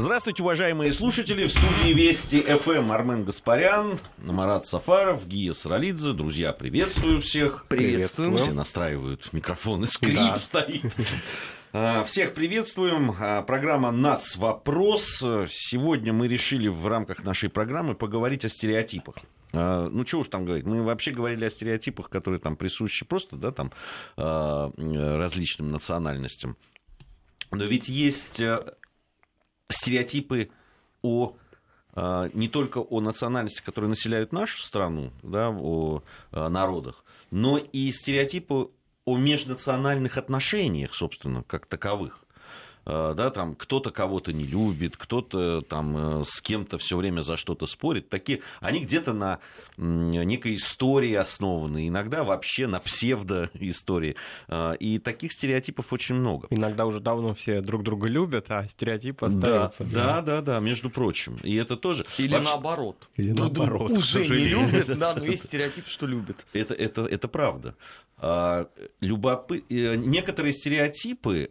Здравствуйте, уважаемые слушатели. В студии Вести ФМ Армен Гаспарян, Марат Сафаров, Гия Саралидзе. Друзья, приветствую всех. Приветствую. Все настраивают микрофон, и скрип стоит. Всех приветствуем. Программа «Нацвопрос». Сегодня мы решили в рамках нашей программы поговорить о стереотипах. Ну, чего уж там говорить. Мы вообще говорили о стереотипах, которые там присущи просто, да, там, различным национальностям. Но ведь есть стереотипы о... не только о национальности, которые населяют нашу страну, да, о народах, но и стереотипы о межнациональных отношениях, собственно, как таковых. Да, там кто-то кого-то не любит, кто-то там с кем-то все время за что-то спорит. Такие, они где-то на некой истории основаны, иногда вообще на псевдоистории. И таких стереотипов очень много. Иногда уже давно все друг друга любят, а стереотипы остаются. Да, да, да, да, между прочим. И это тоже. Или вообще... наоборот. Или друг наоборот. Уже не любят, да, но есть стереотип, что любят. Это правда. Некоторые стереотипы...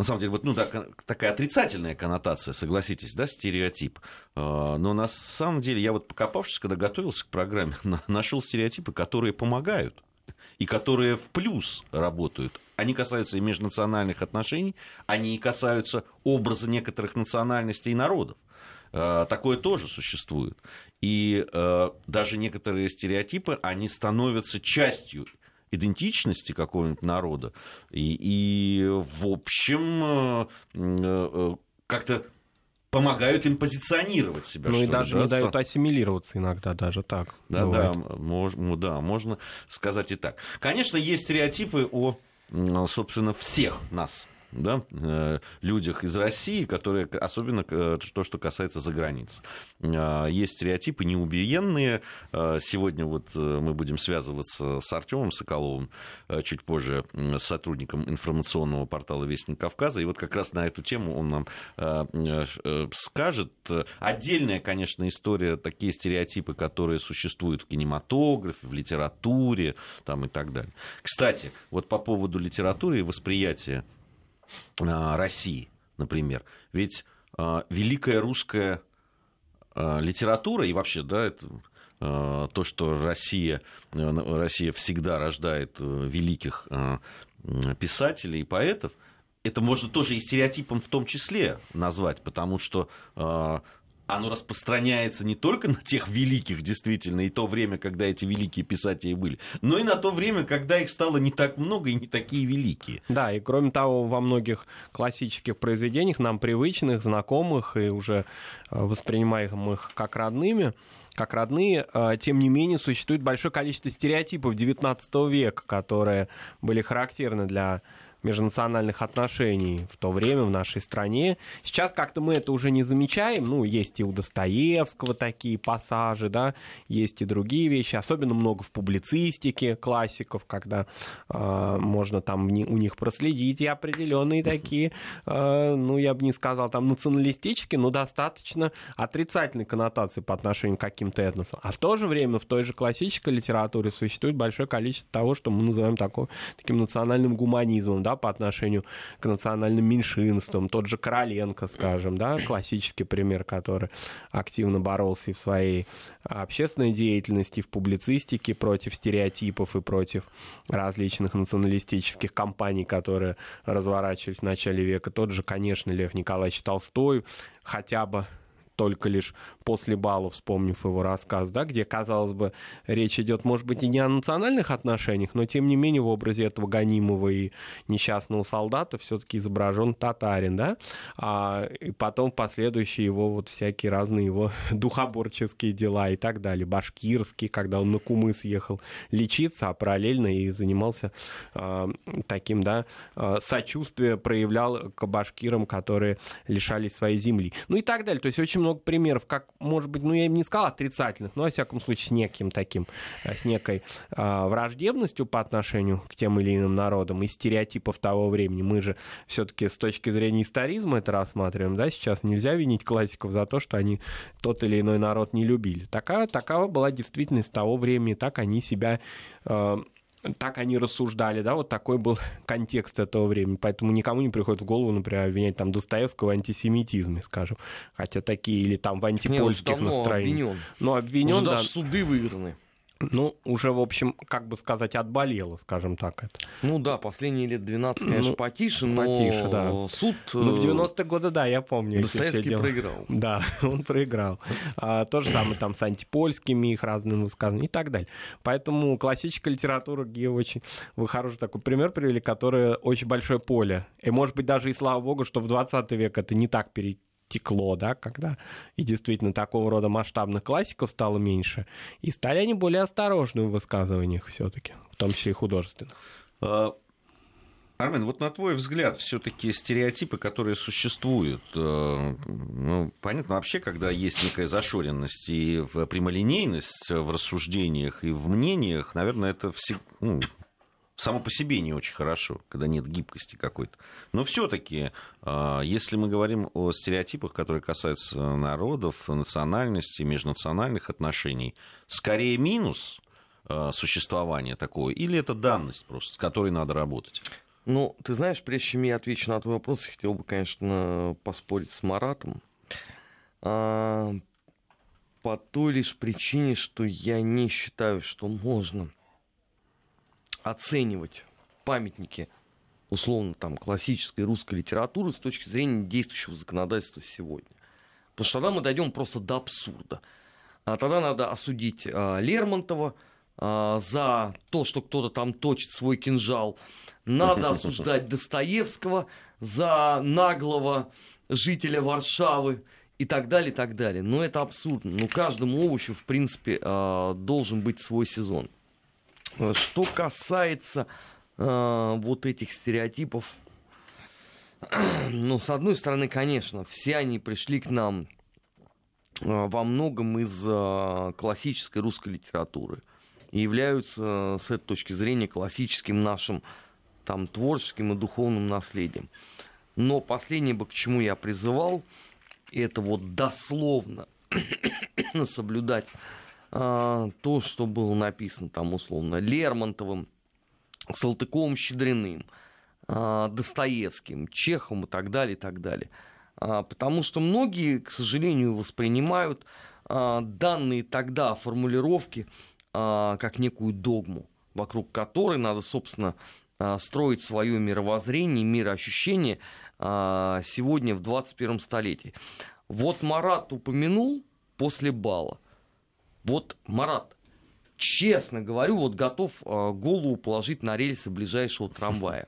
На самом деле, вот, ну, да, такая отрицательная коннотация, согласитесь, да, стереотип. Но на самом деле, я вот покопавшись, когда готовился к программе, нашел стереотипы, которые помогают и которые в плюс работают. Они касаются и межнациональных отношений, они и касаются образа некоторых национальностей и народов. Такое тоже существует. И даже некоторые стереотипы, они становятся частью идентичности какого-нибудь народа, и в общем, как-то помогают им позиционировать себя. Ну и даже да? не дают ассимилироваться иногда, даже так. Да, да, да, можно сказать и так. Конечно, есть стереотипы о, собственно, всех нас. Да, людях из России, которые, особенно то, что касается заграницы. Есть стереотипы неубиенные. Сегодня вот мы будем связываться с Артёмом Соколовым, чуть позже с сотрудником информационного портала «Вестник Кавказа». И вот как раз на эту тему он нам скажет. Отдельная, конечно, история, такие стереотипы, которые существуют в кинематографе, в литературе там, и так далее. Кстати, вот по поводу литературы и восприятия России, например. Ведь великая русская литература и вообще, да, это, то, что Россия всегда рождает великих писателей и поэтов, это можно тоже и стереотипом в том числе назвать, потому что оно распространяется не только на тех великих, действительно, и то время, когда эти великие писатели были, но и на то время, когда их стало не так много и не такие великие. Да, и кроме того, во многих классических произведениях, нам привычных, знакомых и уже воспринимаемых как родными, как родные, тем не менее, существует большое количество стереотипов XIX века, которые были характерны для межнациональных отношений в то время в нашей стране. Сейчас как-то мы это уже не замечаем. Ну, есть и у Достоевского такие пассажи, да, есть и другие вещи. Особенно много в публицистике классиков, когда можно там у них проследить и определенные такие, ну, я бы не сказал, там, националистические, но достаточно отрицательные коннотации по отношению к каким-то этносам. А в то же время в той же классической литературе существует большое количество того, что мы называем таким национальным гуманизмом, да, по отношению к национальным меньшинствам. Тот же Короленко, скажем, да, классический пример, который активно боролся и в своей общественной деятельности, и в публицистике против стереотипов и против различных националистических кампаний, которые разворачивались в начале века. Тот же, конечно, Лев Николаевич Толстой, хотя бы только лишь после балу, вспомнив его рассказ, да, где, казалось бы, речь идет, может быть, и не о национальных отношениях, но, тем не менее, в образе этого гонимого и несчастного солдата все-таки изображен татарин, да, и потом последующие его вот всякие разные его духоборческие дела и так далее, башкирские, когда он на Кумы съехал лечиться, а параллельно и занимался таким, да, сочувствие проявлял к башкирам, которые лишались своей земли, ну и так далее, то есть очень много примеров, как, может быть, ну, я им не сказал отрицательных, но, во всяком случае, с некой враждебностью по отношению к тем или иным народам и стереотипов того времени. Мы же все-таки с точки зрения историзма это рассматриваем, да, сейчас нельзя винить классиков за то, что они тот или иной народ не любили. Такова была действительность того времени, так они себя так они рассуждали, да, вот такой был контекст этого времени, поэтому никому не приходит в голову, например, обвинять там Достоевского в антисемитизме, скажем, хотя такие, или там в антипольских настроениях. Ну, обвинён, да. Даже суды выиграны. Ну, уже, в общем, как бы сказать, отболело, скажем так. Это. Ну да, последние лет 12, конечно, потише, но потише, да. Суд... Ну, в 90-е годы, да, я помню. Достоевский проиграл. Да, он проиграл. То же самое там с антипольскими, их разными высказаниями и так далее. Поэтому классическая литература, Гия, очень... Вы хороший такой пример привели, которое очень большое поле. И, может быть, даже и слава богу, что в 20 век это не так текло, да, когда и действительно такого рода масштабных классиков стало меньше, и стали они более осторожны в высказываниях все-таки, в том числе и художественных. Армен, вот на твой взгляд, все-таки стереотипы, которые существуют, ну, понятно, вообще, когда есть некая зашоренность и прямолинейность в рассуждениях и в мнениях, наверное, это все, ну, само по себе не очень хорошо, когда нет гибкости какой-то. Но все-таки, если мы говорим о стереотипах, которые касаются народов, национальности, межнациональных отношений, скорее минус существования такого, или это данность просто, с которой надо работать? Ну, ты знаешь, прежде чем я отвечу на твой вопрос, я хотел бы, конечно, поспорить с Маратом. По той лишь причине, что я не считаю, что можно оценивать памятники, условно, там, классической русской литературы с точки зрения действующего законодательства сегодня. Потому что тогда мы дойдем просто до абсурда. А тогда надо осудить Лермонтова за то, что кто-то там точит свой кинжал. Надо осуждать Достоевского за наглого жителя Варшавы и так далее, и так далее. Но это абсурдно. Но каждому овощу, в принципе, должен быть свой сезон. Что касается вот этих стереотипов, ну, с одной стороны, конечно, все они пришли к нам во многом из классической русской литературы и являются, с этой точки зрения, классическим нашим там творческим и духовным наследием. Но последнее, к чему я призывал, это вот дословно соблюдать то, что было написано там условно Лермонтовым, Салтыковым-Щедриным, Достоевским, Чехом и так далее, и так далее. Потому что многие, к сожалению, воспринимают данные тогда формулировки как некую догму, вокруг которой надо, собственно, строить свое мировоззрение, мироощущение сегодня в 21 столетии. Вот Марат упомянул после бала. Вот, Марат, честно говорю, вот готов голову положить на рельсы ближайшего трамвая.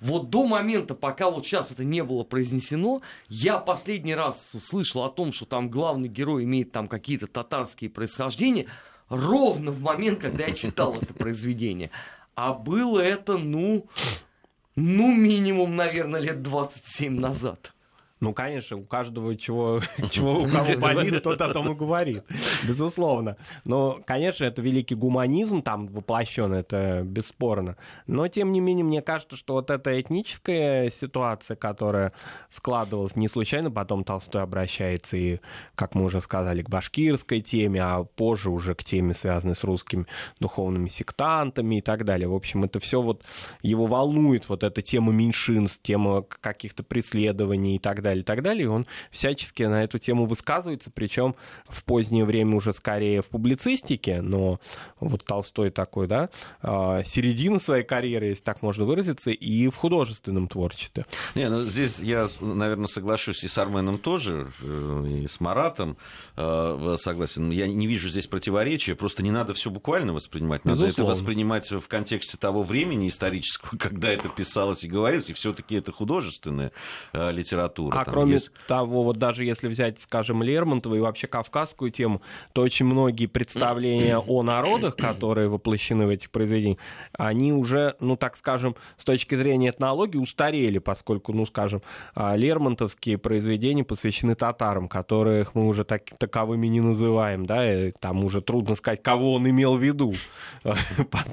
Вот до момента, пока вот сейчас это не было произнесено, я последний раз услышал о том, что там главный герой имеет там какие-то татарские происхождения, ровно в момент, когда я читал это произведение. А было это, ну минимум, наверное, лет 27 назад. Ну, конечно, у каждого, чего у кого болит, тот о том и говорит, безусловно. Но, конечно, это великий гуманизм там воплощен, это бесспорно. Но, тем не менее, мне кажется, что вот эта этническая ситуация, которая складывалась не случайно, потом Толстой обращается и, как мы уже сказали, к башкирской теме, а позже уже к теме, связанной с русскими духовными сектантами и так далее. В общем, это все вот его волнует, вот эта тема меньшинств, тема каких-то преследований и так далее. И так далее, и он всячески на эту тему высказывается, причем в позднее время уже скорее в публицистике, но вот Толстой такой, да, середина своей карьеры, если так можно выразиться, и в художественном творчестве. Не, ну здесь я, наверное, соглашусь и с Арменом тоже, и с Маратом согласен. Я не вижу здесь противоречия, просто не надо все буквально воспринимать, надо это воспринимать в контексте того времени исторического, когда это писалось и говорилось, и все-таки это художественная литература. А кроме того, вот даже если взять, скажем, Лермонтова и вообще кавказскую тему, то очень многие представления о народах, которые воплощены в этих произведениях, они уже, ну так скажем, с точки зрения этнологии устарели, поскольку, ну скажем, лермонтовские произведения посвящены татарам, которых мы уже таковыми не называем, да, и там уже трудно сказать, кого он имел в виду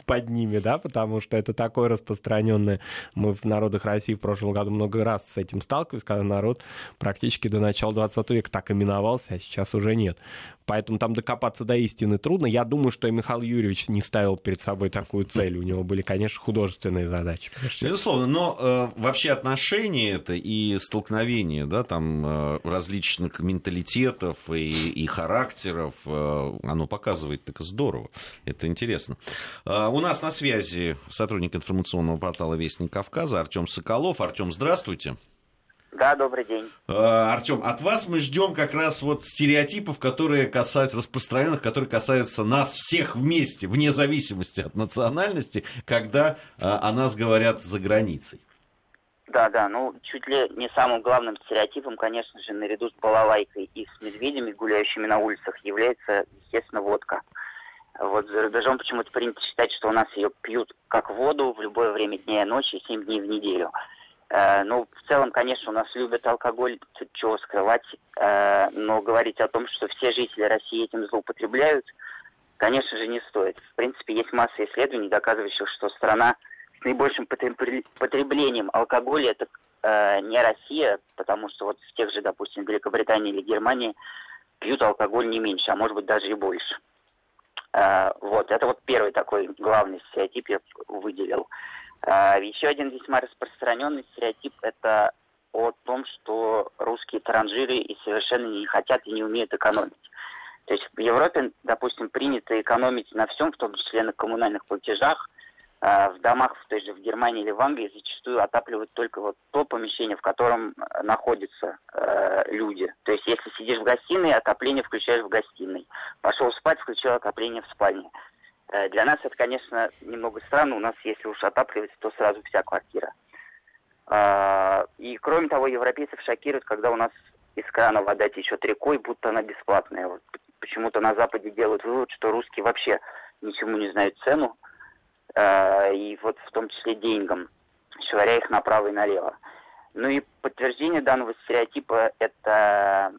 под ними, да, потому что это такое распространенное. Мы в народах России в прошлом году много раз с этим сталкивались, когда народ наоборот, практически до начала 20 века так именовался, а сейчас уже нет. Поэтому там докопаться до истины трудно. Я думаю, что и Михаил Юрьевич не ставил перед собой такую цель. У него были, конечно, художественные задачи. Безусловно, но вообще отношения это и столкновение, да, там различных менталитетов и характеров, оно показывает так здорово. Это интересно. У нас на связи сотрудник информационного портала «Вестник Кавказа» Артём Соколов. Артём, здравствуйте. Да, добрый день. Артём, от вас мы ждем как раз вот стереотипов, которые касаются распространенных, которые касаются нас всех вместе, вне зависимости от национальности, когда о нас говорят за границей. Да, ну чуть ли не самым главным стереотипом, конечно же, наряду с балалайкой и с медведями, гуляющими на улицах, является, естественно, водка. Вот за рубежом почему-то принято считать, что у нас ее пьют как воду в любое время дня и ночи, 7 дней в неделю. Ну, в целом, конечно, у нас любят алкоголь, чего скрывать, но говорить о том, что все жители России этим злоупотребляют, конечно же, не стоит. В принципе, есть масса исследований, доказывающих, что страна с наибольшим потреблением алкоголя – это не Россия, потому что вот в тех же, допустим, Великобритании или Германии пьют алкоголь не меньше, а может быть даже и больше. Вот, это вот первый такой главный стереотип я выделил. Еще один весьма распространенный стереотип – это о том, что русские транжиры и совершенно не хотят и не умеют экономить. То есть в Европе, допустим, принято экономить на всем, в том числе на коммунальных платежах. В домах, то есть в Германии или в Англии, зачастую отапливают только вот то помещение, в котором находятся люди. То есть если сидишь в гостиной, отопление включаешь в гостиной. Пошел спать, включил отопление в спальне. Для нас это, конечно, немного странно. У нас, если уж отапливается, то сразу вся квартира. И, кроме того, европейцев шокирует, когда у нас из крана вода течет рекой, будто она бесплатная. Вот почему-то на Западе делают вывод, что русские вообще ничему не знают цену. И вот в том числе деньгам, швыряя их направо и налево. Ну и подтверждение данного стереотипа – это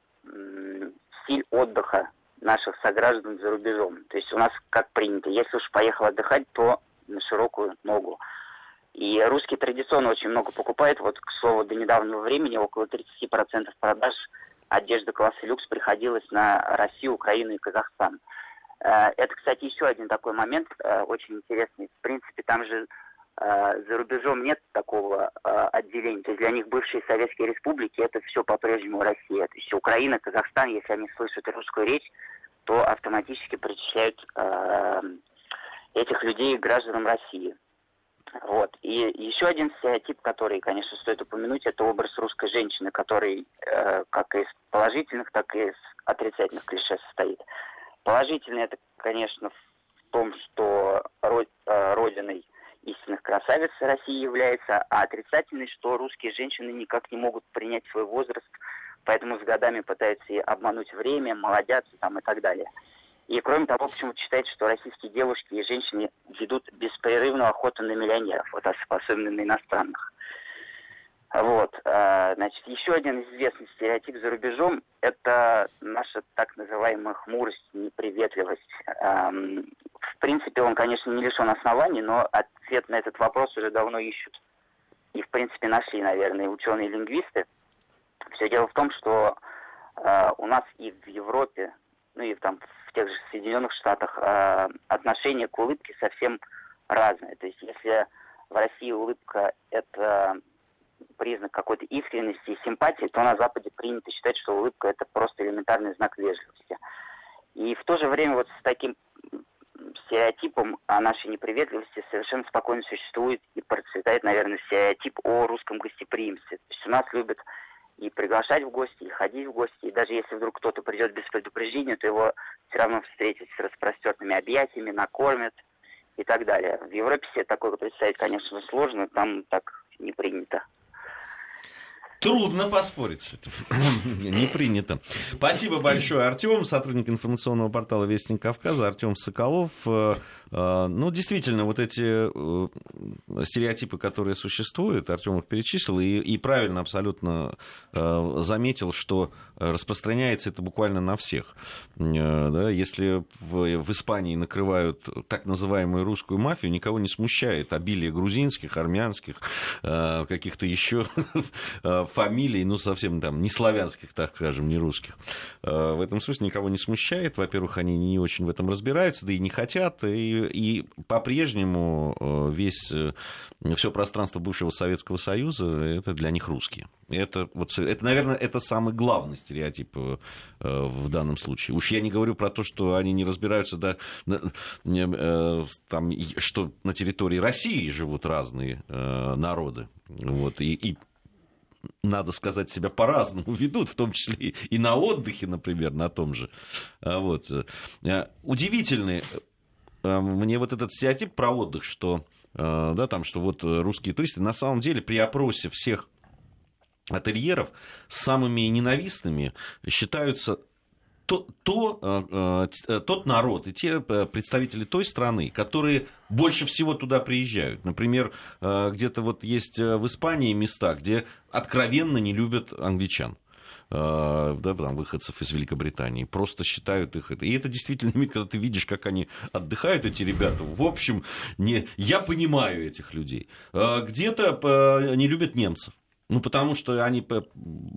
стиль отдыха наших сограждан за рубежом. То есть у нас как принято, если уж поехал отдыхать, то на широкую ногу. И русские традиционно очень много покупают. Вот, к слову, до недавнего времени около 30% продаж одежды класса люкс приходилось на Россию, Украину и Казахстан. Это, кстати, еще один такой момент очень интересный. В принципе, там же за рубежом нет такого отделения. То есть для них бывшие советские республики – это все по-прежнему Россия. То есть Украина, Казахстан, если они слышат русскую речь, то автоматически причисляют этих людей к гражданам России. Вот. И еще один стереотип, который, конечно, стоит упомянуть, это образ русской женщины, который как из положительных, так и из отрицательных клише состоит. Положительное это, конечно, в том, что родиной истинных красавиц России является, а отрицательное, что русские женщины никак не могут принять свой возраст, поэтому с годами пытаются обмануть время, молодятся там и так далее. И кроме того, почему-то считается, что российские девушки и женщины ведут беспрерывную охоту на миллионеров, вот, особенно на иностранных. Вот, значит, еще один известный стереотип за рубежом – это наша так называемая хмурость, неприветливость. В принципе, он, конечно, не лишен оснований, но ответ на этот вопрос уже давно ищут. И, в принципе, нашли, наверное, ученые-лингвисты. Все дело в том, что у нас и в Европе, ну и там, в тех же Соединенных Штатах отношение к улыбке совсем разное. То есть, если в России улыбка – это признак какой-то искренности и симпатии, то на Западе принято считать, что улыбка – это просто элементарный знак вежливости. И в то же время вот с таким стереотипом о нашей неприветливости совершенно спокойно существует и процветает, наверное, стереотип о русском гостеприимстве. То есть у нас любят и приглашать в гости, и ходить в гости, и даже если вдруг кто-то придет без предупреждения, то его все равно встретят с распростертыми объятиями, накормят и так далее. В Европе себе такое представить, конечно, сложно, там так не принято. Трудно поспорить с этим. Не принято. Спасибо большое, Артём. Сотрудник информационного портала «Вестник Кавказа» Артём Соколов. Ну, действительно, вот эти стереотипы, которые существуют, Артём их перечислил, и правильно абсолютно заметил, что распространяется это буквально на всех. Да, если в Испании накрывают так называемую русскую мафию, никого не смущает обилие грузинских, армянских, каких-то еще фамилий, ну, совсем там не славянских, так скажем, не русских. В этом смысле никого не смущает. Во-первых, они не очень в этом разбираются, да и не хотят, и по-прежнему все пространство бывшего Советского Союза — это для них русские. Это, наверное, это самый главный стереотип в данном случае. Уж я не говорю про то, что они не разбираются, да, там, что на территории России живут разные народы. Вот, и надо сказать, себя по-разному ведут, в том числе и на отдыхе, например, на том же. Вот. Удивительный мне вот этот стереотип про отдых, что, да, там, что вот русские туристы, на самом деле при опросе всех ательеров самыми ненавистными считаются тот народ и те представители той страны, которые больше всего туда приезжают. Например, где-то вот есть в Испании места, где откровенно не любят англичан. Да, там, выходцев из Великобритании, просто считают их. И это действительно, когда ты видишь, как они отдыхают, эти ребята, в общем, я понимаю этих людей. Где-то не любят немцев. Ну, потому что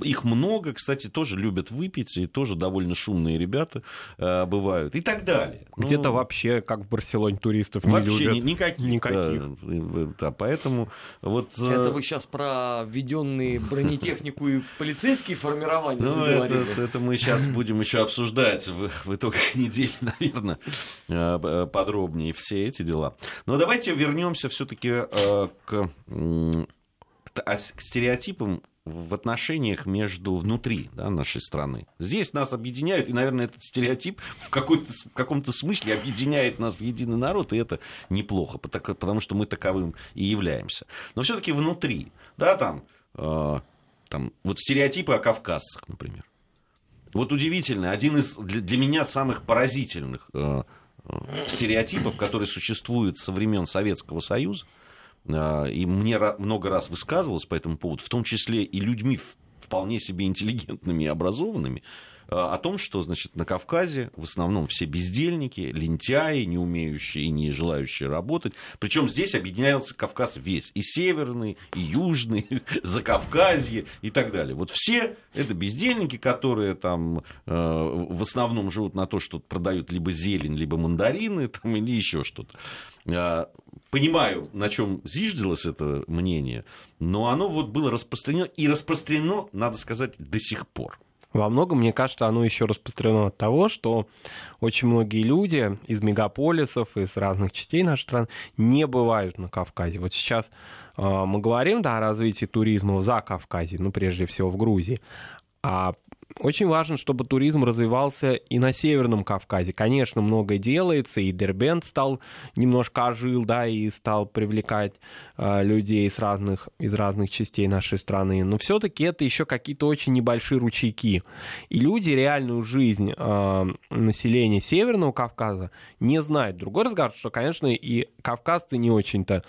их много, кстати, тоже любят выпить, и тоже довольно шумные ребята бывают, и так далее. Где-то вообще, как в Барселоне, туристов не любят. Вообще никаких. Да, поэтому вот... Это вы сейчас про введенные бронетехнику и полицейские формирования заговорили? Это мы сейчас будем еще обсуждать в итогах недели, наверное, подробнее все эти дела. Но давайте вернемся все-таки к стереотипам в отношениях внутри, да, нашей страны. Здесь нас объединяют, и, наверное, этот стереотип в каком-то смысле объединяет нас в единый народ, и это неплохо, потому что мы таковым и являемся. Но все-таки внутри, да, там вот стереотипы о кавказцах, например. Вот удивительно, один из для меня самых поразительных стереотипов, который существует со времен Советского Союза, и мне много раз высказывалось по этому поводу, в том числе и людьми вполне себе интеллигентными и образованными, о том, что, значит, на Кавказе в основном все бездельники, лентяи, не умеющие и не желающие работать. Причем здесь объединялся Кавказ весь, и северный, и южный, и Закавказье и так далее. Вот все это бездельники, которые там в основном живут на то, что продают либо зелень, либо мандарины, там, или еще что-то. Понимаю, на чем зиждилось это мнение, но оно вот было распространено, и распространено, надо сказать, до сих пор. Во многом, мне кажется, оно еще распространено от того, что очень многие люди из мегаполисов, из разных частей нашей страны не бывают на Кавказе. Вот сейчас мы говорим, да, о развитии туризма в Закавказье, ну, прежде всего, в Грузии. А очень важно, чтобы туризм развивался и на Северном Кавказе. Конечно, многое делается, и Дербент стал немножко ожил, да, и стал привлекать людей из разных частей нашей страны. Но все-таки это еще какие-то очень небольшие ручейки. И люди реальную жизнь населения Северного Кавказа не знают. Другой разговор, что, конечно, и кавказцы не очень-то,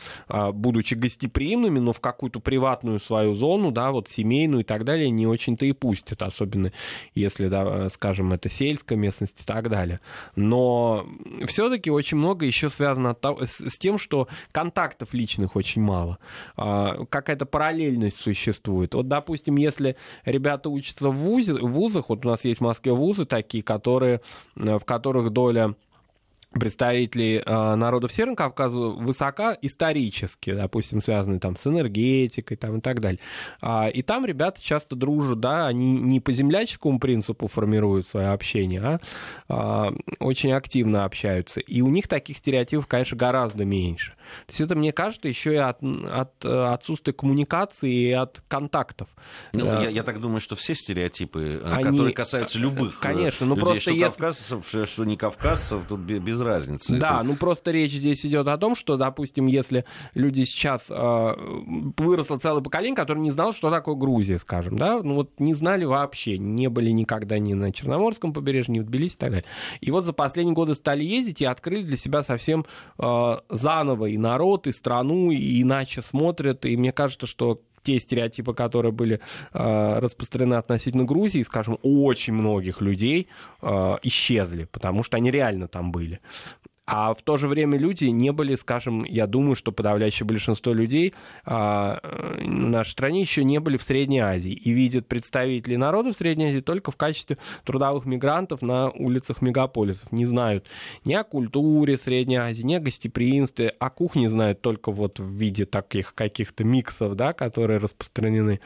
будучи гостеприимными, но в какую-то приватную свою зону, да, вот семейную и так далее, не очень-то и пустят, особенно если, да, скажем, это сельская местность и так далее. Но все-таки очень много еще связано с тем, что контактов личных очень мало. Какая-то параллельность существует. Вот, допустим, если ребята учатся в вузах, вот у нас есть в Москве вузы такие, в которых доля представителей народов Северного Кавказа высока исторически, допустим, связаны там с энергетикой там, и так далее. И там ребята часто дружат, да, они не по земляческому принципу формируют свое общение, а очень активно общаются. И у них таких стереотипов, конечно, гораздо меньше. То есть это, мне кажется, еще и от отсутствия коммуникации и от контактов. Ну, я так думаю, что все стереотипы, которые касаются любых, конечно, людей, просто что кавказцев, что не кавказцев, тут без разницы. Да, это... просто речь здесь идет о том, что, допустим, если люди сейчас... Выросло целое поколение, которое не знало, что такое Грузия, скажем, да, не знали вообще, не были никогда ни на Черноморском побережье, ни в Тбилиси и так далее. И вот за последние годы стали ездить и открыли для себя совсем заново и народ, и страну, и иначе смотрят, и мне кажется, что те стереотипы, которые были распространены относительно Грузии, скажем, у очень многих людей исчезли, потому что они реально там были. А в то же время люди не были, скажем, я думаю, что подавляющее большинство людей в нашей стране еще не были в Средней Азии и видят представителей народов Средней Азии только в качестве трудовых мигрантов на улицах мегаполисов. Не знают ни о культуре Средней Азии, ни о гостеприимстве, о кухне знают только вот в виде таких каких-то миксов, да, которые распространены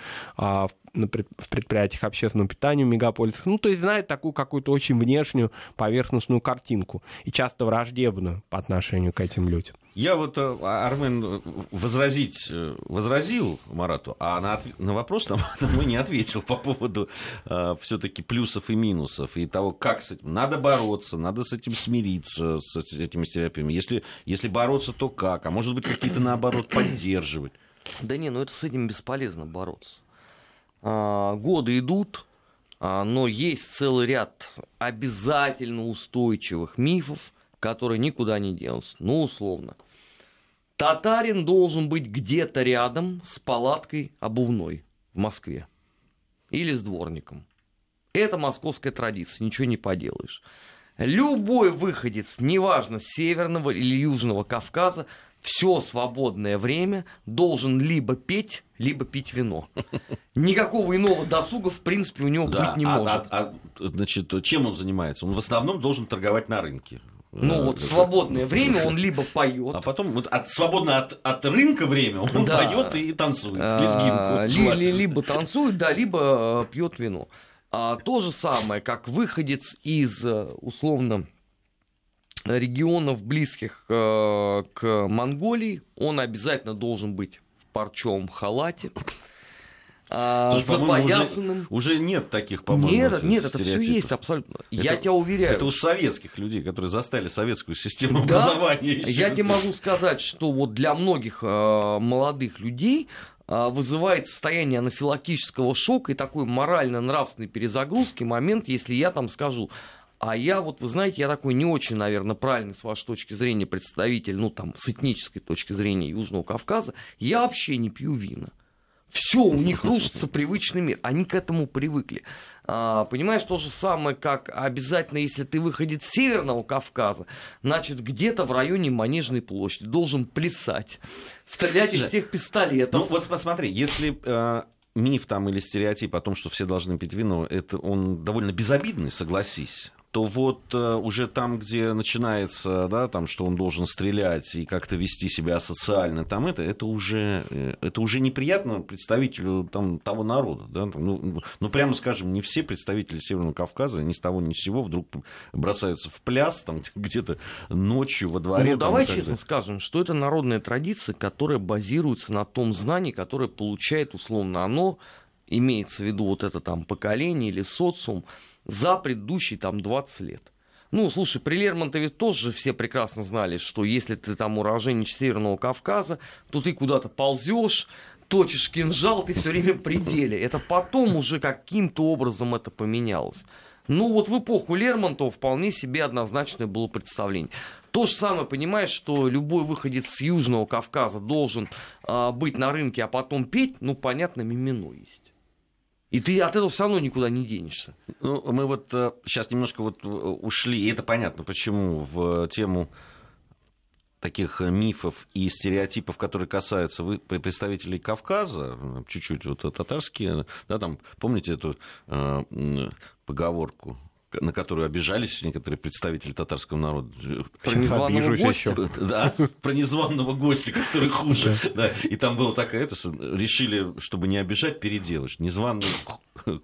в предприятиях общественного питания, в мегаполисах. Ну, то есть знают такую какую-то очень внешнюю поверхностную картинку и часто враждебную по отношению к этим людям. Я вот, Армен, возразил Марату, а на вопрос нам мы не ответил по поводу все-таки плюсов и минусов, и того, как с этим надо бороться, надо с этим смириться, с этими стереотипами. Если бороться, то как? А может быть, какие-то, наоборот, поддерживать? Да не, это с этим бесполезно бороться. Годы идут, но есть целый ряд обязательно устойчивых мифов, который никуда не делся. Условно. Татарин должен быть где-то рядом с палаткой обувной в Москве. Или с дворником. Это московская традиция, ничего не поделаешь. Любой выходец, неважно, с Северного или Южного Кавказа, все свободное время должен либо петь, либо пить вино. Никакого иного досуга, в принципе, у него быть не может. Значит, чем он занимается? Он в основном должен торговать на рынке. В свободное время он либо поет, а потом свободно от рынка время он поет и танцует, лезгинку. Либо танцует, либо пьет вино. То же самое, как выходец из условно регионов, близких к Монголии, он обязательно должен быть в парчевом халате. Запоясанным. Уже нет таких, по-моему, Нет, это все есть абсолютно. Я тебя уверяю. Это у советских людей, которые застали советскую систему образования. Я тебе могу сказать, что вот для многих молодых людей вызывает состояние анафилактического шока и такой морально-нравственной перезагрузки момент, если я там скажу: а я вы знаете, я такой не очень, наверное, правильный с вашей точки зрения представитель, с этнической точки зрения Южного Кавказа, я вообще не пью вина. Все, у них рушится привычный мир. Они к этому привыкли. Понимаешь, то же самое, как обязательно, если ты выходец с Северного Кавказа, значит, где-то в районе Манежной площади должен плясать, стрелять из всех пистолетов. Посмотри, если... миф или стереотип о том, что все должны пить вино, это он довольно безобидный, согласись, то уже там, где начинается, что он должен стрелять и как-то вести себя асоциально, это уже неприятно представителю того народа. Прямо скажем, не все представители Северного Кавказа ни с того ни с сего вдруг бросаются в пляс где-то ночью во дворе. Давай честно скажем, что это народная традиция, которая базируется на том знании, которое получает условно оно, имеется в виду это поколение или социум, за предыдущие 20 лет. Слушай, при Лермонтове тоже все прекрасно знали, что если ты уроженец Северного Кавказа, то ты куда-то ползешь, точишь кинжал, ты все время при деле. Это потом уже каким-то образом это поменялось. В эпоху Лермонтова вполне себе однозначное было представление. То же самое, понимаешь, что любой выходец с Южного Кавказа должен быть на рынке, а потом петь, понятно, мимино есть. И ты от этого все равно никуда не денешься. Мы сейчас немножко ушли, и это понятно, почему, в тему таких мифов и стереотипов, которые касаются представителей Кавказа, чуть-чуть татарские, помните эту поговорку? на которую обижались некоторые представители татарского народа. Про незваного гостя. Да, про незваного гостя, который хуже. Да. И там было такое, решили, чтобы не обижать, переделать. Незваный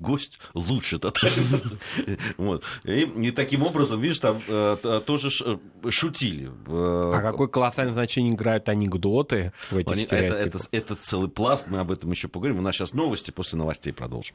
гость лучше татарина. Вот. И таким образом, видишь, там тоже шутили. А какое колоссальное значение играют анекдоты в этих стереотипах? Это целый пласт, мы об этом еще поговорим. У нас сейчас новости, после новостей продолжим.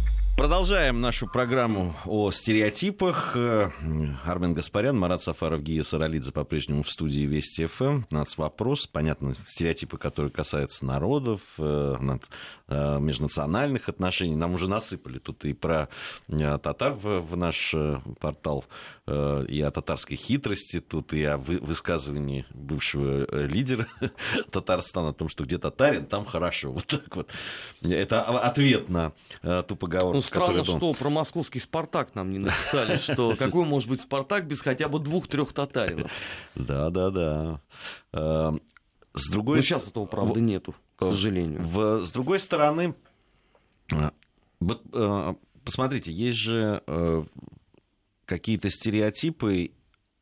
Продолжаем нашу программу о стереотипах. Армен Гаспарян, Марат Сафаров, Гия Саралидзе по-прежнему в студии Вести ФМ. Нацвопрос. Понятно, стереотипы, которые касаются народов, межнациональных отношений. Нам уже насыпали тут и про татар в наш портал, и о татарской хитрости, тут и о высказывании бывшего лидера Татарстана о том, что где татарин, там хорошо. Вот так вот. Это ответ на ту поговорку. Ну, странно, что про московский «Спартак» нам не написали, что какой может быть «Спартак» без хотя бы 2-3 татаринов. Да-да-да. Но сейчас этого, правда, нету, к сожалению. С другой стороны, посмотрите, есть же какие-то стереотипы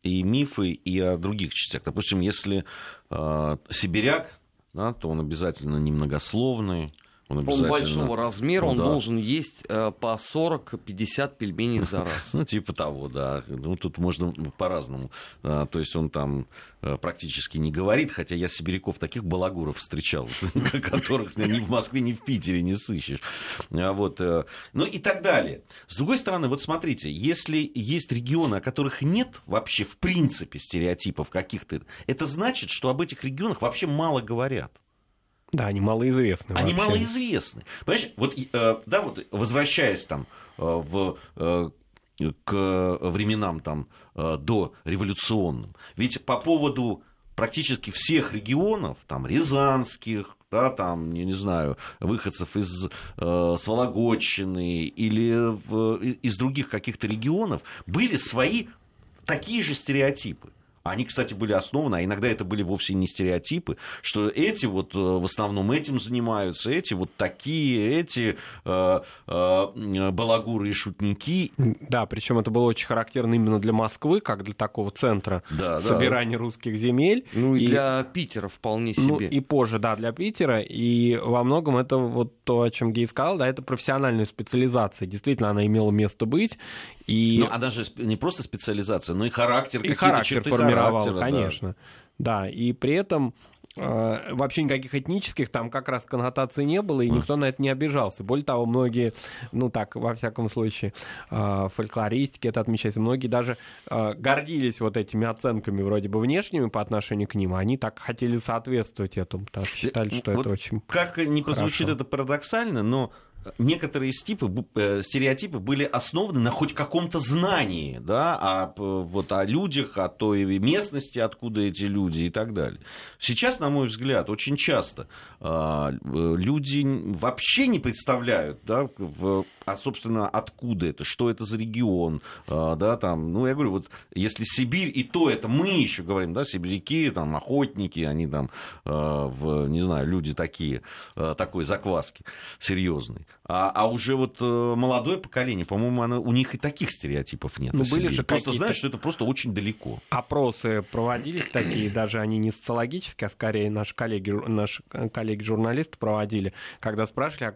и мифы и о других частях. Допустим, если сибиряк, да, то он обязательно немногословный. Он большого размера, он должен есть по 40-50 пельменей за раз. Ну, типа того, да. Ну, тут можно по-разному. То есть он там практически не говорит, хотя я сибиряков таких балагуров встречал, которых ни в Москве, ни в Питере не сыщешь. Вот. Ну и так далее. С другой стороны, вот смотрите, если есть регионы, о которых нет вообще в принципе стереотипов каких-то, это значит, что об этих регионах вообще мало говорят. Да, они малоизвестны. Они малоизвестны. Понимаешь, вот, да, вот возвращаясь там, к временам там, дореволюционным, ведь по поводу практически всех регионов, там, рязанских, да, там, я не знаю, выходцев из Свологодчины или из других каких-то регионов, были свои такие же стереотипы. Они, кстати, были основаны, а иногда это были вовсе не стереотипы, что эти вот в основном этим занимаются, эти вот такие, эти балагуры и шутники. Да, причем это было очень характерно именно для Москвы, как для такого центра собирания русских земель. Ну и для Питера вполне себе. Ну и позже, да, для Питера. И во многом это вот то, о чем Гей сказал, да, это профессиональная специализация. Действительно, она имела место быть. И... Ну, а даже не просто специализация, но и характер, и какие-то черты формировал, конечно. Да. Да, и при этом вообще никаких этнических там как раз коннотаций не было, и никто на это не обижался. Более того, многие, ну так, во всяком случае, фольклористики это отмечается, многие даже гордились вот этими оценками вроде бы внешними по отношению к ним, они так хотели соответствовать этому, потому что считали, что вот это очень как не прозвучит хорошо. Это парадоксально, но... Некоторые стереотипы были основаны на хоть каком-то знании, да, о людях, о той местности, откуда эти люди и так далее. Сейчас, на мой взгляд, очень часто люди вообще не представляют, да, собственно, откуда это, что это за регион. Да, там, ну, я говорю, вот если Сибирь, и то это мы еще говорим, да, сибиряки, там, охотники, они там, не знаю, люди такие, такой закваски серьезной. А уже вот молодое поколение, по-моему, у них и таких стереотипов нет. Ну, были же просто знаешь, что это просто очень далеко. Опросы проводились такие, даже они не социологические, а скорее наши коллеги-журналисты проводили, когда спрашивали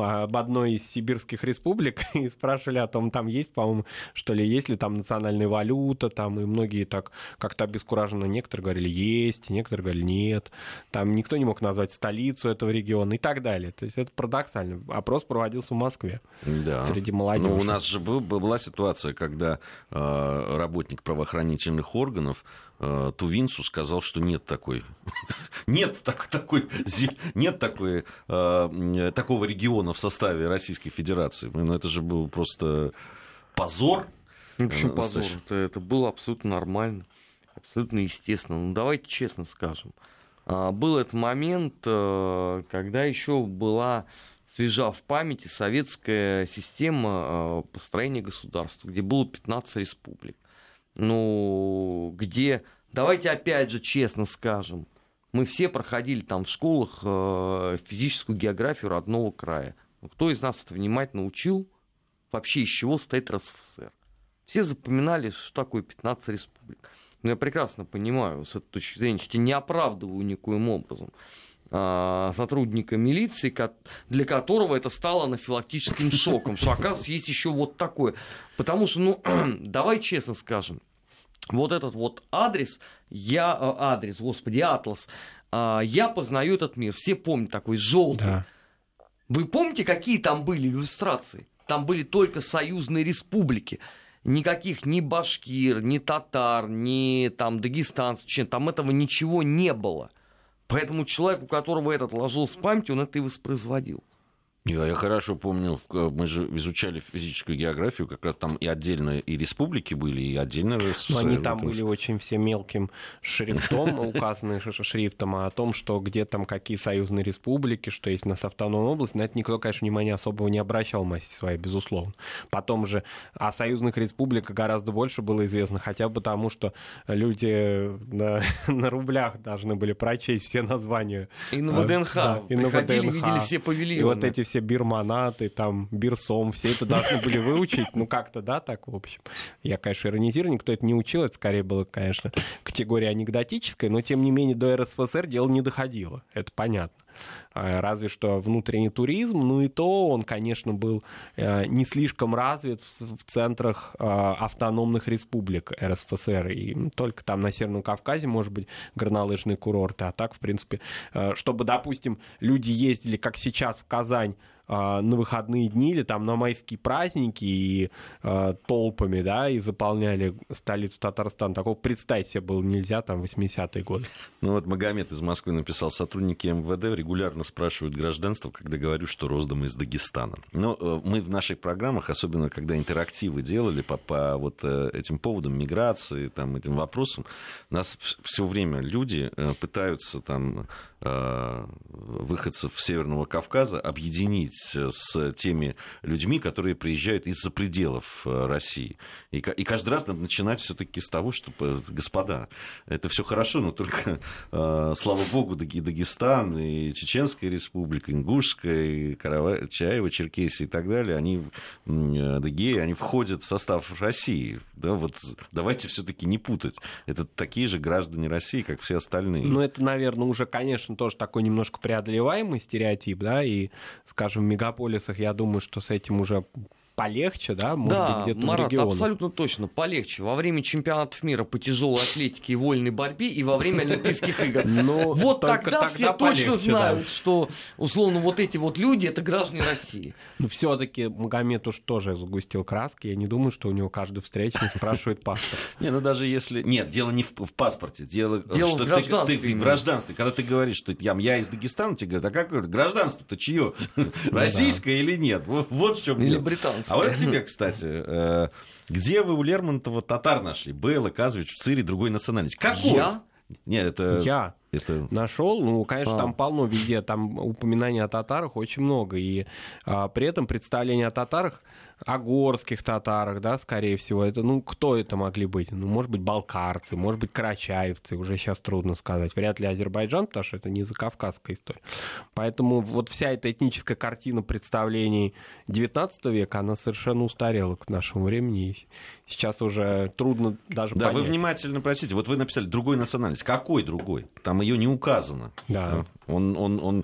об одной из сибирских республик и спрашивали о том, там есть, по-моему, что ли, есть ли там национальная валюта, там, и многие так как-то обескураженно. Некоторые говорили есть, некоторые говорили нет. Там никто не мог назвать столицу этого региона и так далее. То есть это парадоксально. Опрос проводился в Москве среди молодежи. Но у нас же была ситуация, когда работник правоохранительных органов тувинцу сказал, что нет такого региона в составе Российской Федерации. Ну, это же был просто позор. Ну, почему позор? Это было абсолютно нормально, абсолютно естественно. Ну, давайте честно скажем. Был этот момент, когда еще была свежа в памяти советская система построения государства, где было 15 республик. Ну, где, давайте опять же честно скажем, Мы все проходили там в школах физическую географию родного края. Кто из нас это внимательно учил? Вообще, из чего состоит РСФСР? Все запоминали, что такое 15 республик. Но я прекрасно понимаю, с этой точки зрения, хотя не оправдываю никоим образом сотрудника милиции, для которого это стало анафилактическим шоком, что, оказывается, есть еще вот такое. Потому что, ну, давай честно скажем, вот этот вот атлас, я познаю этот мир. Все помнят такой желтый. Да. Вы помните, какие там были иллюстрации? Там были только союзные республики. Никаких ни башкир, ни татар, ни там дагестанцев, там этого ничего не было. Поэтому человек, у которого этот ложился в память, он это и воспроизводил. Я хорошо помню, мы же изучали физическую географию, как раз там и отдельно и республики были, и отдельно РСФСР. Они там были очень все мелким шрифтом, указаны шрифтом, а о том, что где там какие союзные республики, что есть у нас автономная область, на это никто, конечно, внимания особого не обращал в массе своей, безусловно. Потом же о союзных республиках гораздо больше было известно, хотя бы потому, что люди на рублях должны были прочесть все названия. И на ВДНХ. Да, и на приходили, ВДНХ. Видели все павильоны. И вот эти все бирманаты, там, бирсом, все это должны были выучить, ну, как-то, да, так, в общем. Я, конечно, иронизирую, никто это не учил, это скорее было, конечно, категория анекдотическая, но, тем не менее, до РСФСР дело не доходило, это понятно. Разве что внутренний туризм, ну и то он, конечно, был не слишком развит в центрах автономных республик РСФСР, и только там на Северном Кавказе, может быть, горнолыжные курорты, а так, в принципе, чтобы, допустим, люди ездили, как сейчас, в Казань, на выходные дни или там на майские праздники и толпами, да, и заполняли столицу Татарстана. Такого представить себе было нельзя, там, 80-е годы. Ну вот Магомед из Москвы написал: сотрудники МВД регулярно спрашивают гражданство, когда говорю, что родом из Дагестана. Но мы в наших программах, особенно когда интерактивы делали по вот этим поводам миграции, там, этим вопросам, нас все время люди пытаются там выходцев Северного Кавказа объединить с теми людьми, которые приезжают из-за пределов России. И каждый раз надо начинать все-таки с того, что, господа, это все хорошо, но только, слава богу, и Дагестан, и Чеченская республика, Ингушская, и Карачаево, Черкесия и так далее, они, Адыгея, они входят в состав России. Да, вот давайте все-таки не путать. Это такие же граждане России, как все остальные. Ну, это, наверное, уже, конечно, тоже такой немножко преодолеваемый стереотип, да, и, скажем, в мегаполисах, я думаю, что с этим уже полегче, да? Может быть, где-то Марат, в регионах. Абсолютно точно, полегче. Во время чемпионатов мира по тяжелой атлетике и вольной борьбе и во время Олимпийских игр. Вот тогда все точно знают, что, условно, вот эти вот люди — это граждане России. Но все-таки Магомед уж тоже загустил краски. Я не думаю, что у него каждый встречный спрашивает паспорт. Не, ну даже если... Нет, дело не в паспорте. Дело в гражданстве. В гражданстве. Когда ты говоришь, что я из Дагестана, тебе говорят: а как гражданство-то чье? Российское или нет? Вот в чем дело. Или британское. А вот тебе, кстати, где вы у Лермонтова татар нашли? Бэла, Казович, Цири, другой национальности. Какой? Я? Нет, это... Я. Это... Нашел, ну, конечно, там полно везде, там упоминаний о татарах очень много, и при этом представление о татарах, о горских татарах, да, скорее всего, это, ну, кто это могли быть? Ну, может быть, балкарцы, может быть, карачаевцы, уже сейчас трудно сказать, вряд ли Азербайджан, потому что это не закавказская история. Поэтому вот вся эта этническая картина представлений XIX века, она совершенно устарела к нашему времени, и сейчас уже трудно даже понять. Да, вы внимательно прочтите, вот вы написали «другой национальность», какой другой? Там ее не указано. Да. Он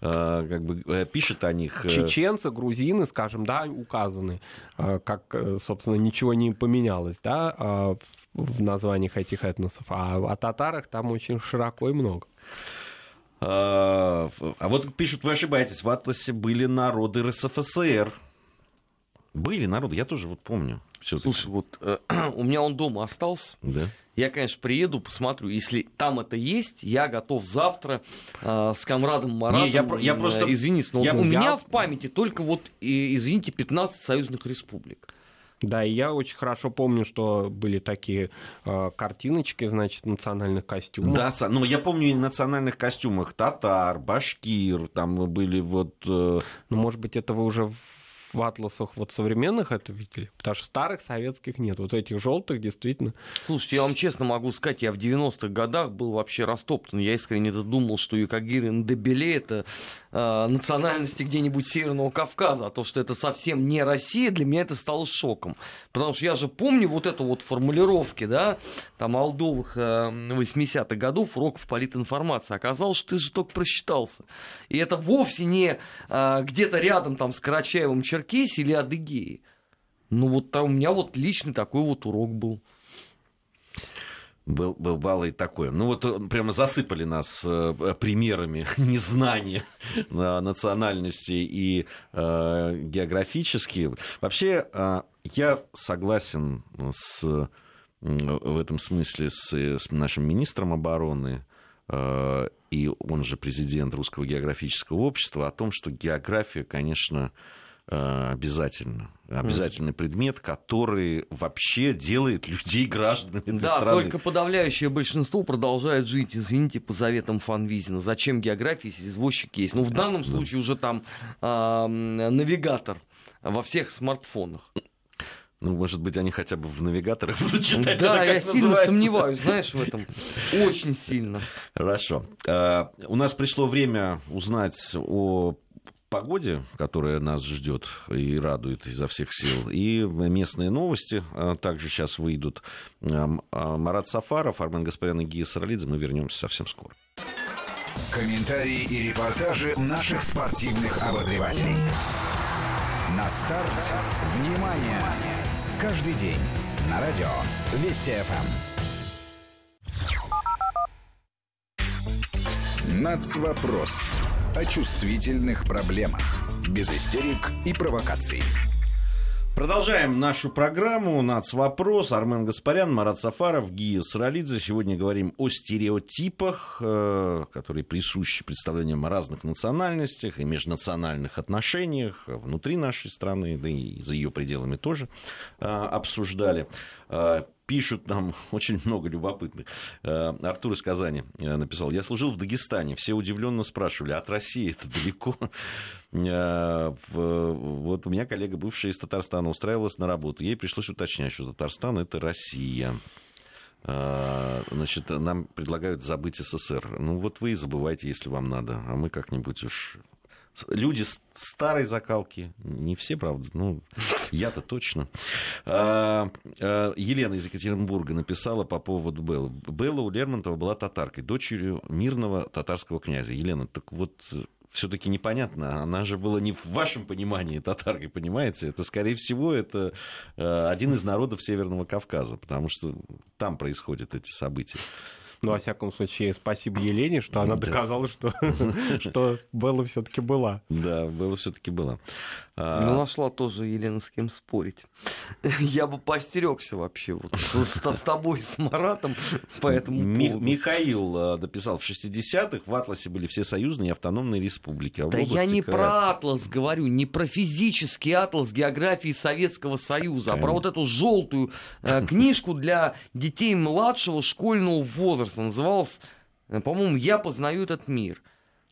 как бы пишет о них. Чеченцы, грузины, скажем, да, указаны, как, собственно, ничего не поменялось, да, в названиях этих этносов. А о татарах там очень широко и много. А вот пишут: вы ошибаетесь, в атласе были народы РСФСР. Были народы, я тоже вот помню. Всё-таки. Слушай, вот у меня он дома остался. Да. Я, конечно, приеду, посмотрю. Если там это есть, я готов завтра с комрадом Маратом. Не, я просто... Извините, но у меня в памяти только вот, извините, 15 союзных республик. Да, и я очень хорошо помню, что были такие картиночки, значит, национальных костюмов. Да, ну я помню и в национальных костюмах татар, башкир, там были вот... Ну, может быть, это вы уже в атласах вот современных это видели? Потому что старых советских нет. Вот этих желтых действительно... Слушайте, я вам честно могу сказать, я в 90-х годах был вообще растоптан. Я искренне думал, что Юкагири Ндебеле — это национальности где-нибудь Северного Кавказа. А то, что это совсем не Россия, для меня это стало шоком. Потому что я же помню вот эту вот формулировки, да, там, олдовых 80-х годов, уроков политинформации. Оказалось, что ты же только просчитался. И это вовсе не где-то рядом там с Карачаевым, Черкесии или Адыгеи. Ну вот там у меня вот личный такой вот урок был. Бывало и такое. Ну вот прямо засыпали нас примерами незнания национальности и географически. Вообще я согласен в этом смысле с нашим министром обороны, и он же президент Русского географического общества, о том, что география, конечно, обязательный предмет, который вообще делает людей гражданами этой страны. Да, только подавляющее большинство продолжает жить, извините, по заветам Фанвизина. Зачем география, если извозчик есть? Ну, в данном случае уже там навигатор во всех смартфонах. Ну, может быть, они хотя бы в навигаторах будут читать. Да, я сильно сомневаюсь, знаешь, в этом. Очень сильно. Хорошо. У нас пришло время узнать о погоде, которая нас ждет и радует изо всех сил. И местные новости также сейчас выйдут. Марат Сафаров, Армен Гаспарян и Гия Саралидзе. Мы вернемся совсем скоро. Комментарии и репортажи наших спортивных обозревателей. На старт. Внимание! Каждый день на радио Вести ФМ. Нацвопрос. О чувствительных проблемах. Без истерик и провокаций. Продолжаем нашу программу «Нацвопрос». Армен Гаспарян, Марат Сафаров, Гия Саралидзе. Сегодня говорим о стереотипах, которые присущи представлениям о разных национальностях и межнациональных отношениях внутри нашей страны, да и за ее пределами тоже обсуждали. Пишут нам очень много любопытных. Артур из Казани написал: я служил в Дагестане. Все удивленно спрашивали: от России это далеко? Вот у меня коллега, бывшая из Татарстана, устраивалась на работу. Ей пришлось уточнять, что Татарстан — это Россия. Значит, нам предлагают забыть СССР. Ну вот вы и забывайте, если вам надо. А мы как-нибудь уж... Люди старой закалки, не все, правда, ну, я-то точно. Елена из Екатеринбурга написала по поводу Беллы. Белла у Лермонтова была татаркой, дочерью мирного татарского князя. Елена, так вот... Все-таки непонятно, она же была не в вашем понимании татаркой, понимаете? Это, скорее всего, это один из народов Северного Кавказа, потому что там происходят эти события. Ну, во всяком случае, спасибо Елене, что она доказала, что Белла все-таки была. Да, Белла все-таки была. Ну, нашла тоже Елена с кем спорить. Я бы постерегся вообще вот с тобой, с Маратом, поэтому... Михаил написал: в 60-х в атласе были все союзные и автономные республики. Да я не про атлас говорю, не про физический атлас географии Советского Союза, а про вот эту желтую книжку для детей младшего школьного возраста. Называлась, по-моему, «Я познаю этот мир».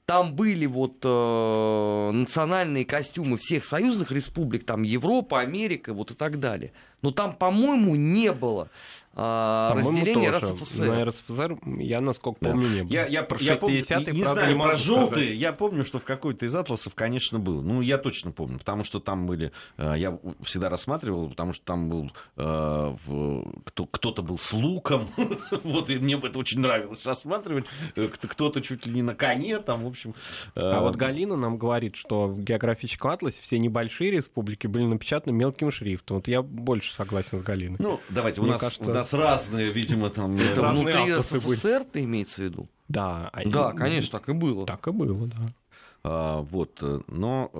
Там были вот национальные костюмы всех союзных республик, там Европа, Америка, вот и так далее. Но там, по-моему, не было разделения РСФСР. На РСФСР, я, насколько помню, не было. Я про 60-е, не знаю, не про желтые. Я помню, что в какой-то из атласов, конечно, был. Ну, я точно помню, потому что там были... Я всегда рассматривал, потому что там был... Кто-то был с луком. Вот, и мне это очень нравилось рассматривать. Кто-то чуть ли не на коне, там, в общем... А вот Галина нам говорит, что в географическом атласе все небольшие республики были напечатаны мелким шрифтом. Вот я больше согласен с Галиной. Ну, давайте, у нас разные, видимо, там... Это внутри СССР, ты имеется в виду? Да. Да, конечно, так и было. Так и было, да. Вот, но...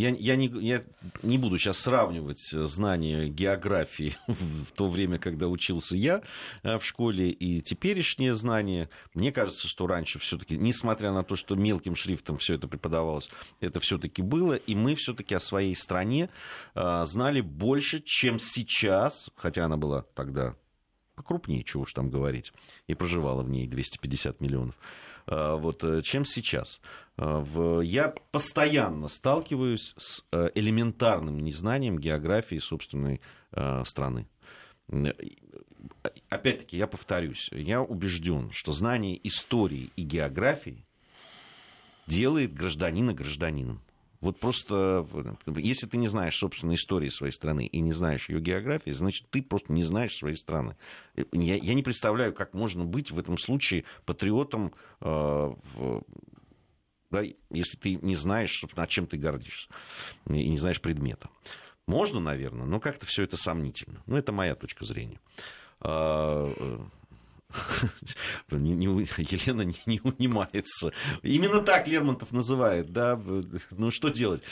Я не буду сейчас сравнивать знания географии в то время, когда учился я в школе, и теперешние знания. Мне кажется, что раньше все-таки, несмотря на то, что мелким шрифтом все это преподавалось, это все-таки было, и мы все-таки о своей стране знали больше, чем сейчас, хотя она была тогда покрупнее, чего уж там говорить, и проживало в ней 250 миллионов, вот, чем сейчас. Я постоянно сталкиваюсь с элементарным незнанием географии собственной страны. Опять-таки, я повторюсь, я убежден, что знание истории и географии делает гражданина гражданином. Вот просто, если ты не знаешь собственной истории своей страны и не знаешь ее географии, значит, ты просто не знаешь своей страны. Я не представляю, как можно быть в этом случае патриотом, да, если ты не знаешь, собственно, чем ты гордишься, и не знаешь предмета. Можно, наверное, но как-то все это сомнительно. Ну, это моя точка зрения. Елена не унимается. Именно так Лермонтов называет, да? Ну, что делать?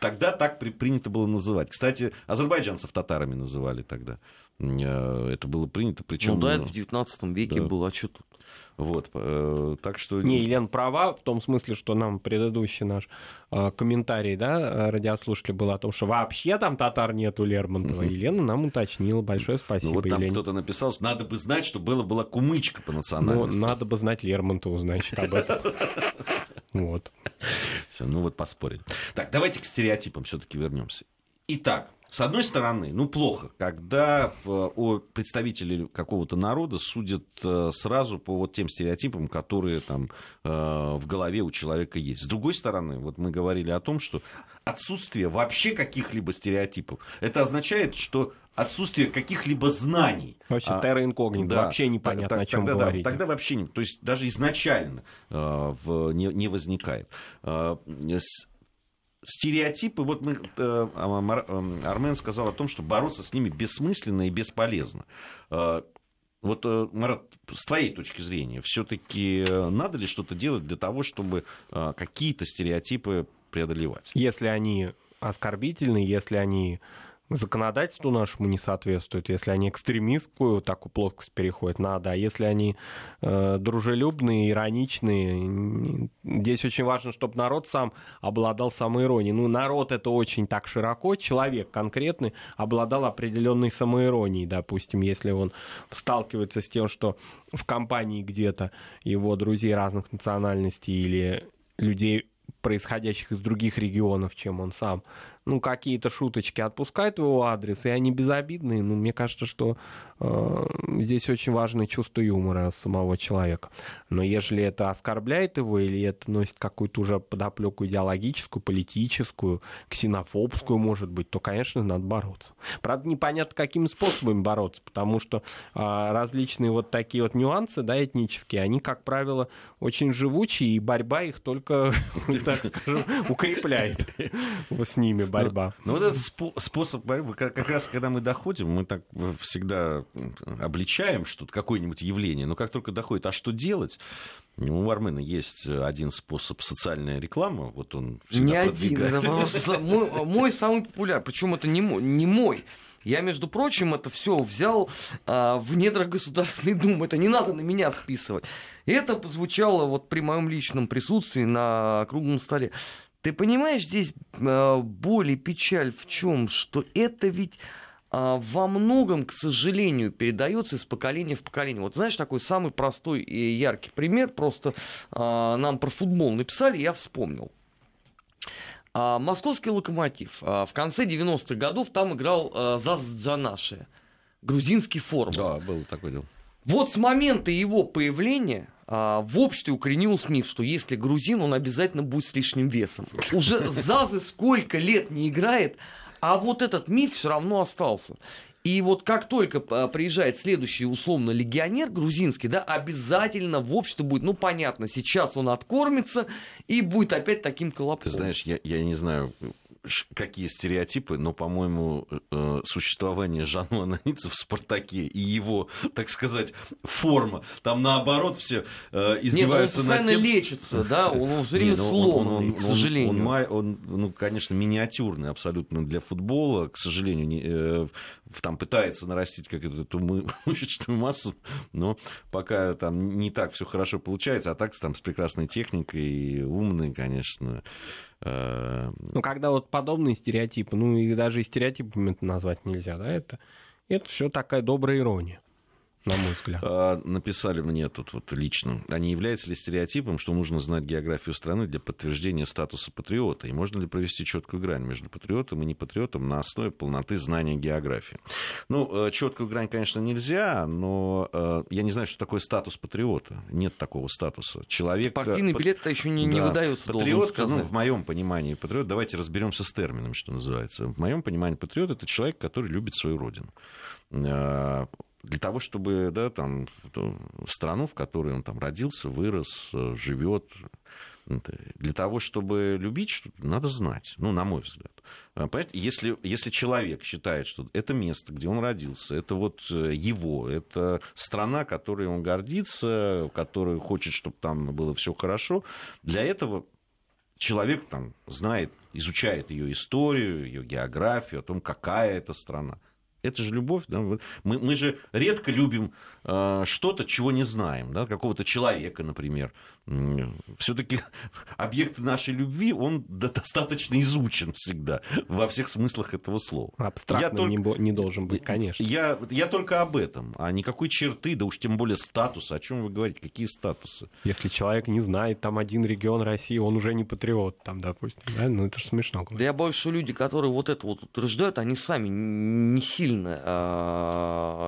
Тогда так принято было называть. Кстати, азербайджанцев татарами называли тогда. Это было принято, причем... Ну да, это в 19 веке да. было, а что тут? Вот, так что... Не, Елена права в том смысле, что нам предыдущий наш комментарий, да, радиослушатель был о том, что вообще там татар нет у Лермонтова. Елена нам уточнила. Большое спасибо, ну, вот там Елене. Кто-то написал, что надо бы знать, что была кумычка по национальности. Ну, надо бы знать Лермонтову, значит, об этом. Вот. Все, ну вот поспорили. Так, давайте к стереотипам все-таки вернемся. Итак, с одной стороны, ну, плохо, когда представители какого-то народа судят сразу по вот тем стереотипам, которые там в голове у человека есть. С другой стороны, вот мы говорили о том, что отсутствие вообще каких-либо стереотипов, это означает, что отсутствие каких-либо знаний. Вообще терра инкогнито, да, вообще непонятно, о чем говорить. Да, тогда вообще не, то есть даже изначально не возникает. Стереотипы, вот мы, Армен сказал о том, что бороться с ними бессмысленно и бесполезно. Вот, Марат, с твоей точки зрения, все-таки надо ли что-то делать для того, чтобы какие-то стереотипы преодолевать? Если они оскорбительны, если они законодательству нашему не соответствуют, если они экстремистскую вот такую плоскость переходят, надо, а если они дружелюбные, ироничные, здесь очень важно, чтобы народ сам обладал самоиронией. Ну, народ — это очень так широко, человек конкретный обладал определенной самоиронией, допустим, если он сталкивается с тем, что в компании где-то его друзей разных национальностей или людей, происходящих из других регионов, чем он сам, ну, какие-то шуточки отпускают в его адрес, и они безобидные. Ну, мне кажется, что здесь очень важно чувство юмора самого человека. Но ежели это оскорбляет его, или это носит какую-то уже подоплеку идеологическую, политическую, ксенофобскую, может быть, то, конечно, надо бороться. Правда, непонятно, какими способами бороться, потому что различные вот такие вот нюансы, да, этнические, они, как правило, очень живучие, и борьба их только, так скажем, укрепляет с ними. Борьба. Но вот этот способ борьбы, как раз когда мы доходим, мы так всегда обличаем что-то, какое-нибудь явление, но как только доходит, а что делать? У Армена есть один способ — социальная реклама, вот он всегда продвигает. Не один, мой самый популярный, причем это не мой. Я, между прочим, это все взял в недрах Государственной Думы. Это не надо на меня списывать. Это звучало вот при моем личном присутствии на круглом столе. Ты понимаешь, здесь боль и печаль в чем, что это ведь во многом, к сожалению, передается из поколения в поколение. Вот знаешь, такой самый простой и яркий пример, просто нам про футбол написали, я вспомнил. Московский «Локомотив». В конце 90-х годов там играл Заз Джанаши, грузинский форвард. Да, было такое дело. Вот с момента его появления в обществе укоренился миф, что если грузин, он обязательно будет с лишним весом. Уже Зазы сколько лет не играет, а вот этот миф все равно остался. И вот как только приезжает следующий, условно, легионер грузинский, да, обязательно в обществе будет, ну, понятно, сейчас он откормится и будет опять таким колобком. Ты знаешь, я не знаю, какие стереотипы, но, по-моему, существование Жанна Ананица в «Спартаке» и его, так сказать, форма, там наоборот все издеваются над тем... Нет, он постоянно лечится, да, он все время сломанный, к сожалению. Он, ну, конечно, миниатюрный абсолютно для футбола, к сожалению, там пытается нарастить какую-то эту мышечную массу, но пока там не так все хорошо получается, а так там с прекрасной техникой, умный, конечно... Ну, когда вот подобные стереотипы, ну, и даже и стереотипами это назвать нельзя, да, это все такая добрая ирония. на мой взгляд. Написали мне тут вот лично, а не является ли стереотипом, что нужно знать географию страны для подтверждения статуса патриота? И можно ли провести четкую грань между патриотом и непатриотом на основе полноты знания географии? Ну, четкую грань, конечно, нельзя, но я не знаю, что такое статус патриота. Нет такого статуса. Человек... Партийный билет-то еще не выдается, должен сказать. Ну, в моем понимании патриот, давайте разберемся с термином, что называется. В моем понимании патриот — это человек, который любит свою родину. Для того, чтобы страну, в которой он родился, вырос, живет, для того, чтобы любить что-то, надо знать, на мой взгляд. Понимаете, если человек считает, что это место, где он родился, это вот его, это страна, которой он гордится, которой хочет, чтобы там было все хорошо, для этого человек знает, изучает ее историю, ее географию, о том, какая это страна. Это же любовь. Да? Мы же редко любим что-то, чего не знаем. Да? Какого-то человека, например. Все-таки объект нашей любви, он достаточно изучен всегда во всех смыслах этого слова. Абстрактным не должен быть, конечно. Я только об этом. А никакой черты, да уж тем более статуса. О чем вы говорите? Какие статусы? Если человек не знает один регион России, он уже не патриот, допустим. Да? Ну, это же смешно. Да я боюсь, что люди, которые это утверждают, они сами не сильно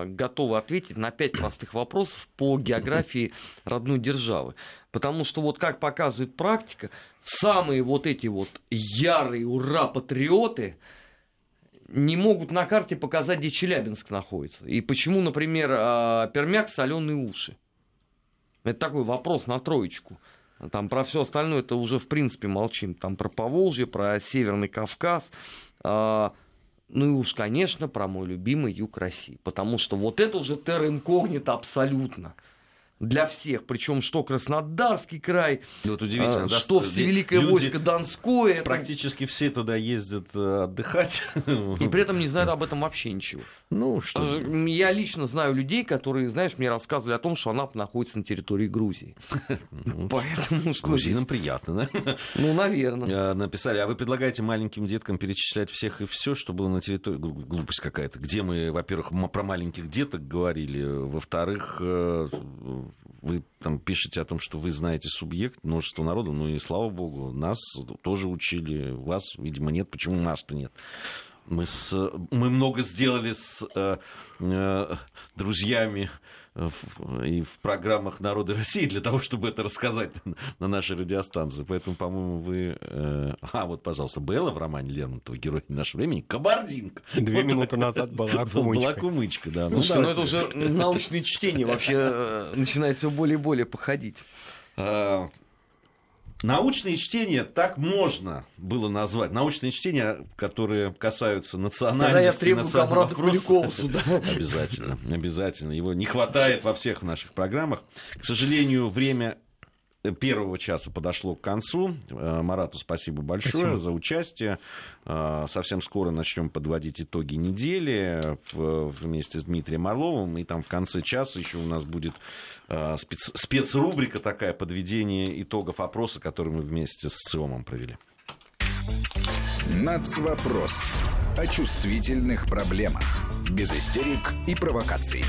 готовы ответить на 5 простых вопросов по географии родной державы. Потому что, как показывает практика, самые эти ярые ура-патриоты не могут на карте показать, где Челябинск находится. И почему, например, пермяк соленые уши? Это такой вопрос на троечку. Про все остальное это уже, в принципе, молчим. Про Поволжье, про Северный Кавказ... Ну и уж, конечно, про мой любимый юг России. Потому что это уже терра-инкогнито абсолютно. Для всех. Причем что Краснодарский край, удивительно, что Всевеликое войско Донское. Практически все туда ездят отдыхать. И при этом не знают об этом вообще ничего. Я лично знаю людей, которые, мне рассказывали о том, что Анапа находится на территории Грузии. Поэтому... Грузинам приятно, да? Наверное. Написали, а вы предлагаете маленьким деткам перечислять всех и все, что было на территории... Глупость какая-то. Где мы, во-первых, про маленьких деток говорили, во-вторых... Вы пишете о том, что вы знаете субъект, множество народов, и слава богу, нас тоже учили, вас, видимо, нет. Почему нас-то нет? Мы много сделали с друзьями и в программах «Народы России» для того, чтобы это рассказать на нашей радиостанции. Поэтому, по-моему, вы... пожалуйста, Белла в романе Лермонтова «Герой нашего времени» — кабардинка. 2 минуты назад была кумычка. Была кумычка, да. Слушайте, это уже научное чтение вообще начинает все более и более походить. Научные чтения, так можно было назвать. Научные чтения, которые касаются национальности, национального вопроса. Обязательно, обязательно. Его не хватает во всех наших программах. К сожалению, время первого часа подошло к концу. Марату спасибо большое за участие. Совсем скоро начнем подводить итоги недели вместе с Дмитрием Орловым. И в конце часа еще у нас будет спецрубрика такая, подведение итогов опроса, который мы вместе с СИОМом провели. Нацвопрос. О чувствительных проблемах. Без истерик и провокаций.